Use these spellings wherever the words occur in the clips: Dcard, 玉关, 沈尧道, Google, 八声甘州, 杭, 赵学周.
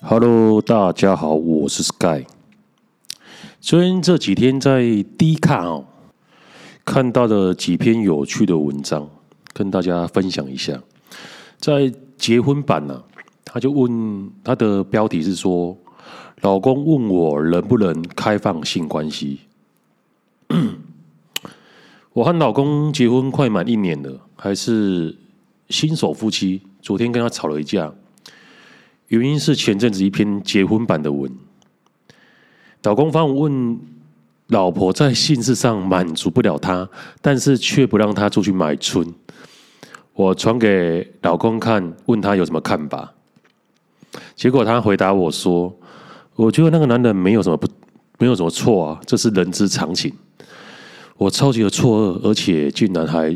Hello， 大家好，我是 Sky。最近这几天在 Dcard看到了几篇有趣的文章，跟大家分享一下。在结婚版呢、他就问他的标题是说：“老公问我能不能开放性关系。”我和老公结婚快满1年了，还是新手夫妻。昨天跟他吵了一架。原因是前阵子一篇结婚版的文，老公方问老婆在性事上满足不了他，但是却不让他出去买春。我传给老公看，问他有什么看法。结果他回答我说：“我觉得那个男人没有什么错啊，这是人之常情。”我超级的错愕，而且竟然还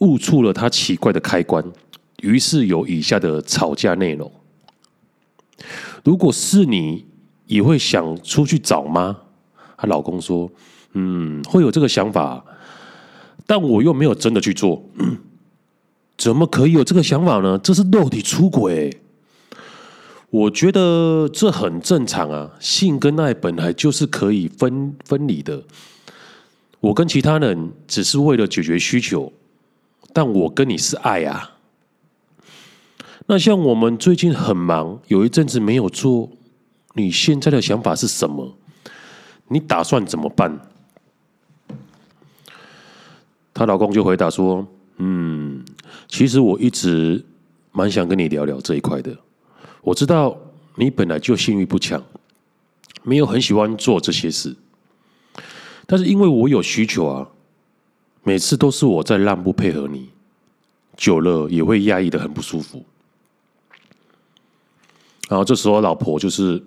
误触了他奇怪的开关。于是有以下的吵架内容。如果是你，也会想出去找吗？她老公说：“会有这个想法，但我又没有真的去做。”怎么可以有这个想法呢？这是肉体出轨欸。我觉得这很正常啊，性跟爱本来就是可以分离的。我跟其他人只是为了解决需求，但我跟你是爱啊。那像我们最近很忙，有一阵子没有做，你现在的想法是什么？你打算怎么办？她老公就回答说：“其实我一直蛮想跟你聊聊这一块的。我知道你本来就性欲不强，没有很喜欢做这些事，但是因为我有需求啊，每次都是我在让步配合你，久了也会压抑得很不舒服。”然后这时候老婆就是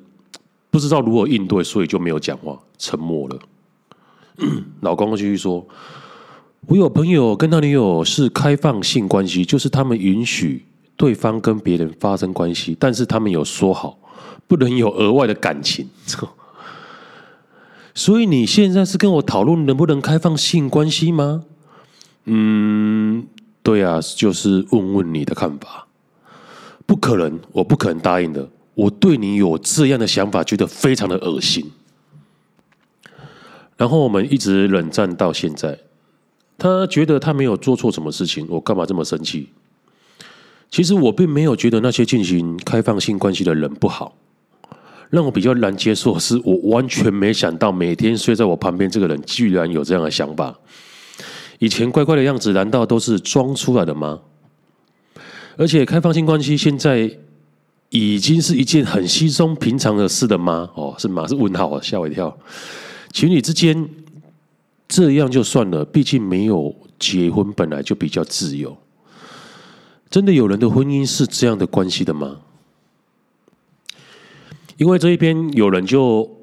不知道如何应对，所以就没有讲话，沉默了。老公继续说：“我有朋友跟他女友是开放性关系，就是他们允许对方跟别人发生关系，但是他们有说好不能有额外的感情。所以你现在是跟我讨论能不能开放性关系吗？”对啊，就是问问你的看法。不可能，我不可能答应的。我对你有这样的想法，觉得非常的恶心。然后我们一直冷战到现在。他觉得他没有做错什么事情，我干嘛这么生气？其实我并没有觉得那些进行开放性关系的人不好。让我比较难接受的是，我完全没想到每天睡在我旁边这个人居然有这样的想法。以前乖乖的样子，难道都是装出来的吗？而且开放性关系现在已经是一件很稀松平常的事了吗？是吗？是问号啊，吓我一跳。情侣之间这样就算了，毕竟没有结婚本来就比较自由。真的有人的婚姻是这样的关系的吗？因为这一篇有人就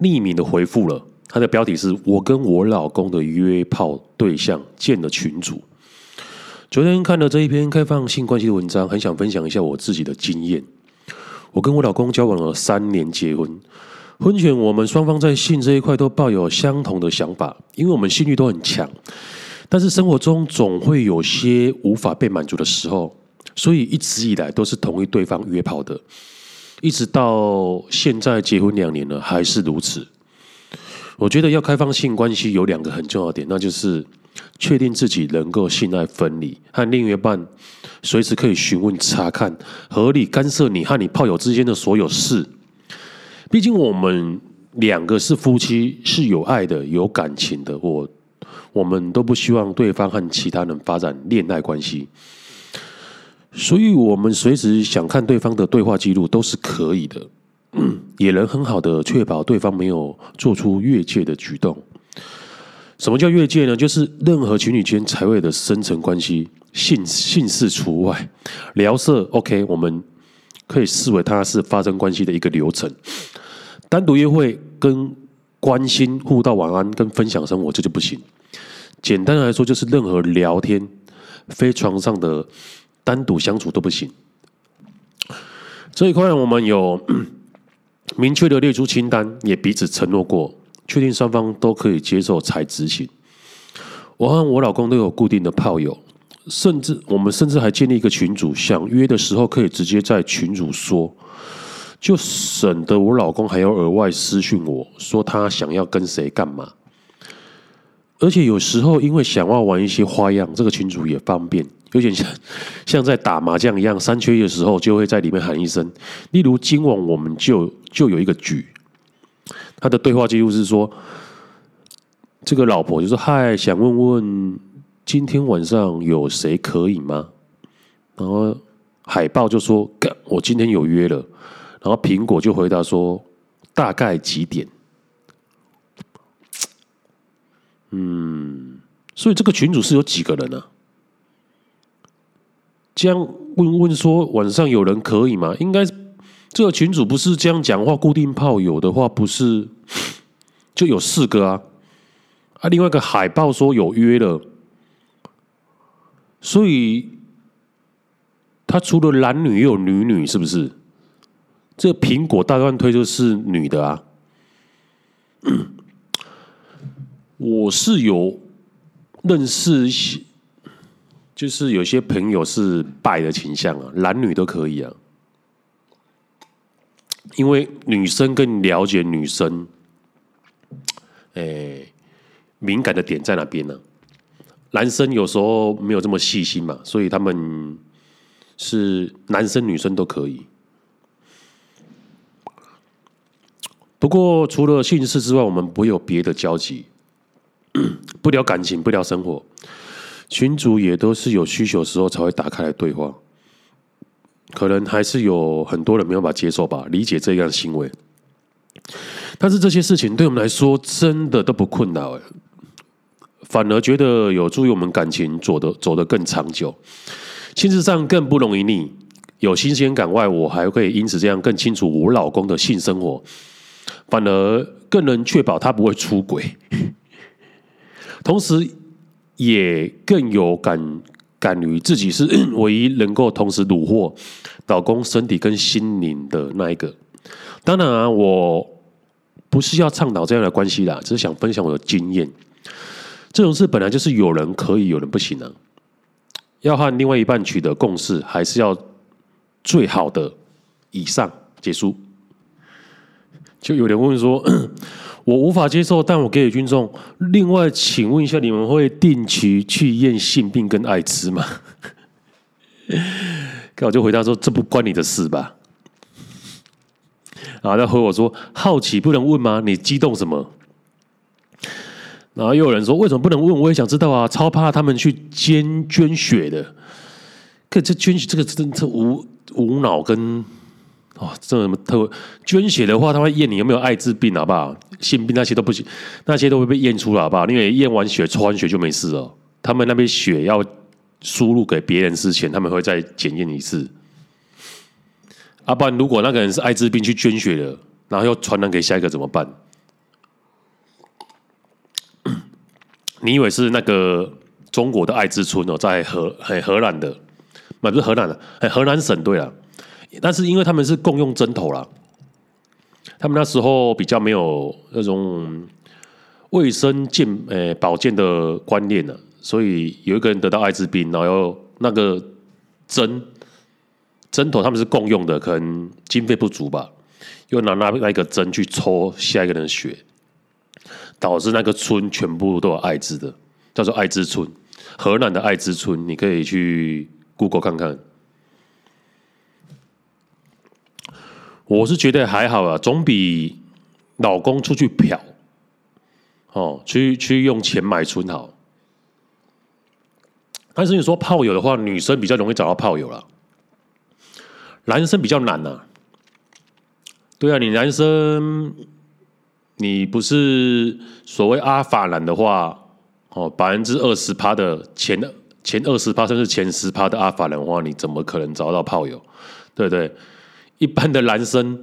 匿名的回复了，他的标题是“我跟我老公的约炮对象建了群组”。昨天看了这一篇开放性关系的文章，很想分享一下我自己的经验。我跟我老公交往了3年，结婚。婚前我们双方在性这一块都抱有相同的想法，因为我们性欲都很强，但是生活中总会有些无法被满足的时候，所以一直以来都是同意对方约炮的，一直到现在结婚2年了，还是如此。我觉得要开放性关系有2个很重要的点，那就是确定自己能够性爱分离，和另一半随时可以询问、查看、合理干涉你和你炮友之间的所有事。毕竟我们2个是夫妻，是有爱的、有感情的。我们都不希望对方和其他人发展恋爱关系，所以我们随时想看对方的对话记录都是可以的，也能很好的确保对方没有做出越界的举动。什么叫越界呢？就是任何情侣间才会的深层关系，性事除外。聊色 OK， 我们可以视为它是发生关系的一个流程。单独约会跟关心、互道晚安跟分享生活，这就不行。简单来说，就是任何聊天、非床上的单独相处都不行。这一块我们有明确的列出清单，也彼此承诺过。确定双方都可以接受才执行。我和我老公都有固定的炮友，我们甚至还建立一个群组，想约的时候可以直接在群组说。就省得我老公还要额外私讯我说他想要跟谁干嘛。而且有时候因为想要玩一些花样，这个群组也方便，有点像在打麻将一样，三缺一的时候就会在里面喊一声。例如今晚我们就有一个局，他的对话记录是说，这个老婆就说：“嗨，想问问今天晚上有谁可以吗？”然后海豹就说：“干，我今天有约了。”然后苹果就回答说：“大概几点？”所以这个群组是有几个人啊？这样问问说晚上有人可以吗？应该这个群组不是这样讲话，固定炮友的话不是就有四个啊？啊，另外一个海报说有约了，所以他除了男女也有女，是不是？这个苹果大乱推就是女的啊。我是有认识一些，就是有些朋友是拜的倾向啊，男女都可以啊。因为女生更了解女生，敏感的点在哪边呢？男生有时候没有这么细心嘛，所以他们是男生女生都可以。不过除了性事之外，我们不会有别的交集，不聊感情，不聊生活。群组也都是有需求的时候才会打开来对话，可能还是有很多人没有办法接受吧，理解这样的行为。但是这些事情对我们来说真的都不困扰，反而觉得有助于我们感情走得更长久，性事上更不容易腻。有新鲜感外，我还可以因此这样更清楚我老公的性生活，反而更能确保他不会出轨，同时也更有敢于自己是唯一能够同时虏获老公身体跟心灵的那一个。当然啊，我不是要倡导这样的关系啦，只是想分享我的经验。这种事本来就是有人可以，有人不行啊。要和另外一半取得共识，还是要最好的。以上结束。就有人问说，我无法接受，但我给予尊重。另外，请问一下，你们会定期去验性病跟艾滋吗？那我就回答说，这不关你的事吧。然后他回我说，好奇不能问吗？你激动什么？然后又有人说，为什么不能问？我也想知道啊，超怕他们去捐血的。可这捐血这个真的无脑跟。哦，这什么特捐血的话，他会验你有没有艾滋病，好不好？性病那些都不行，那些都会被验出来，好不好？因为验完血、抽完血就没事了。他们那边血要输入给别人之前，他们会再检验一次。啊，不然如果那个人是艾滋病去捐血了，然后又传染给下一个怎么办？你以为是那个中国的艾滋村哦，在荷兰的，不是荷兰的，荷兰省对了。但是因为他们是共用针头啦，他们那时候比较没有那种卫生保健的观念呢，所以有一个人得到艾滋病，然后那个针头他们是共用的，可能经费不足吧，又拿那一个针去抽下一个人的血，导致那个村全部都有艾滋的，叫做艾滋村，荷兰的艾滋村，你可以去 Google 看看。我是觉得还好啊，总比老公出去嫖，去用钱买春好。但是你说炮友的话，女生比较容易找到炮友啦，男生比较难啊。对啊，你男生，你不是所谓阿法男的话，20%的前20%甚至前10%的阿法男的话，你怎么可能找到炮友？对不对？一般的男生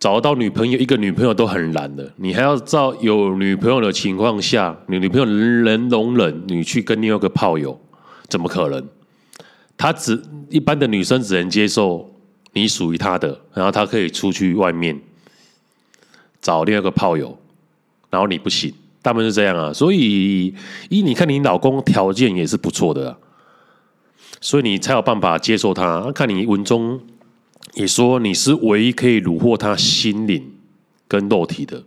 找到女朋友，一个女朋友都很难的，你还要照有女朋友的情况下，你女朋友能容忍你去跟另外一个炮友，怎么可能？她一般的女生只能接受你属于她的，然后她可以出去外面找另外一个炮友，然后你不行，大部分是这样啊。所以，你看你老公条件也是不错的啊。所以你才有办法接受他，看你文中也说你是唯一可以虏获他心灵跟肉体的。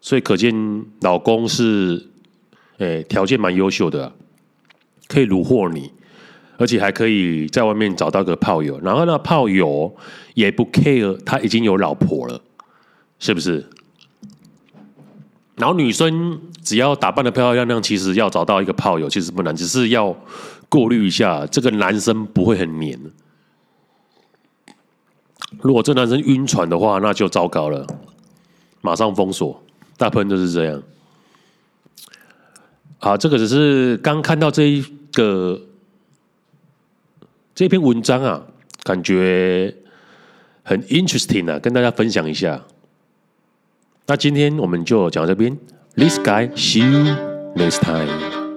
所以可见老公是条件蛮优秀的、啊，可以虏获你，而且还可以在外面找到个炮友，然后那炮友也不 care 他已经有老婆了，是不是？然后女生只要打扮得漂漂亮亮，其实要找到一个炮友其实不难，只是要过滤一下这个男生不会很黏。如果这男生晕船的话，那就糟糕了，马上封锁。大部分就是这样。好，这个只是刚看到这篇文章啊，感觉很 interesting 啊，跟大家分享一下。那今天我们就讲到这边 ，This guy see you next time。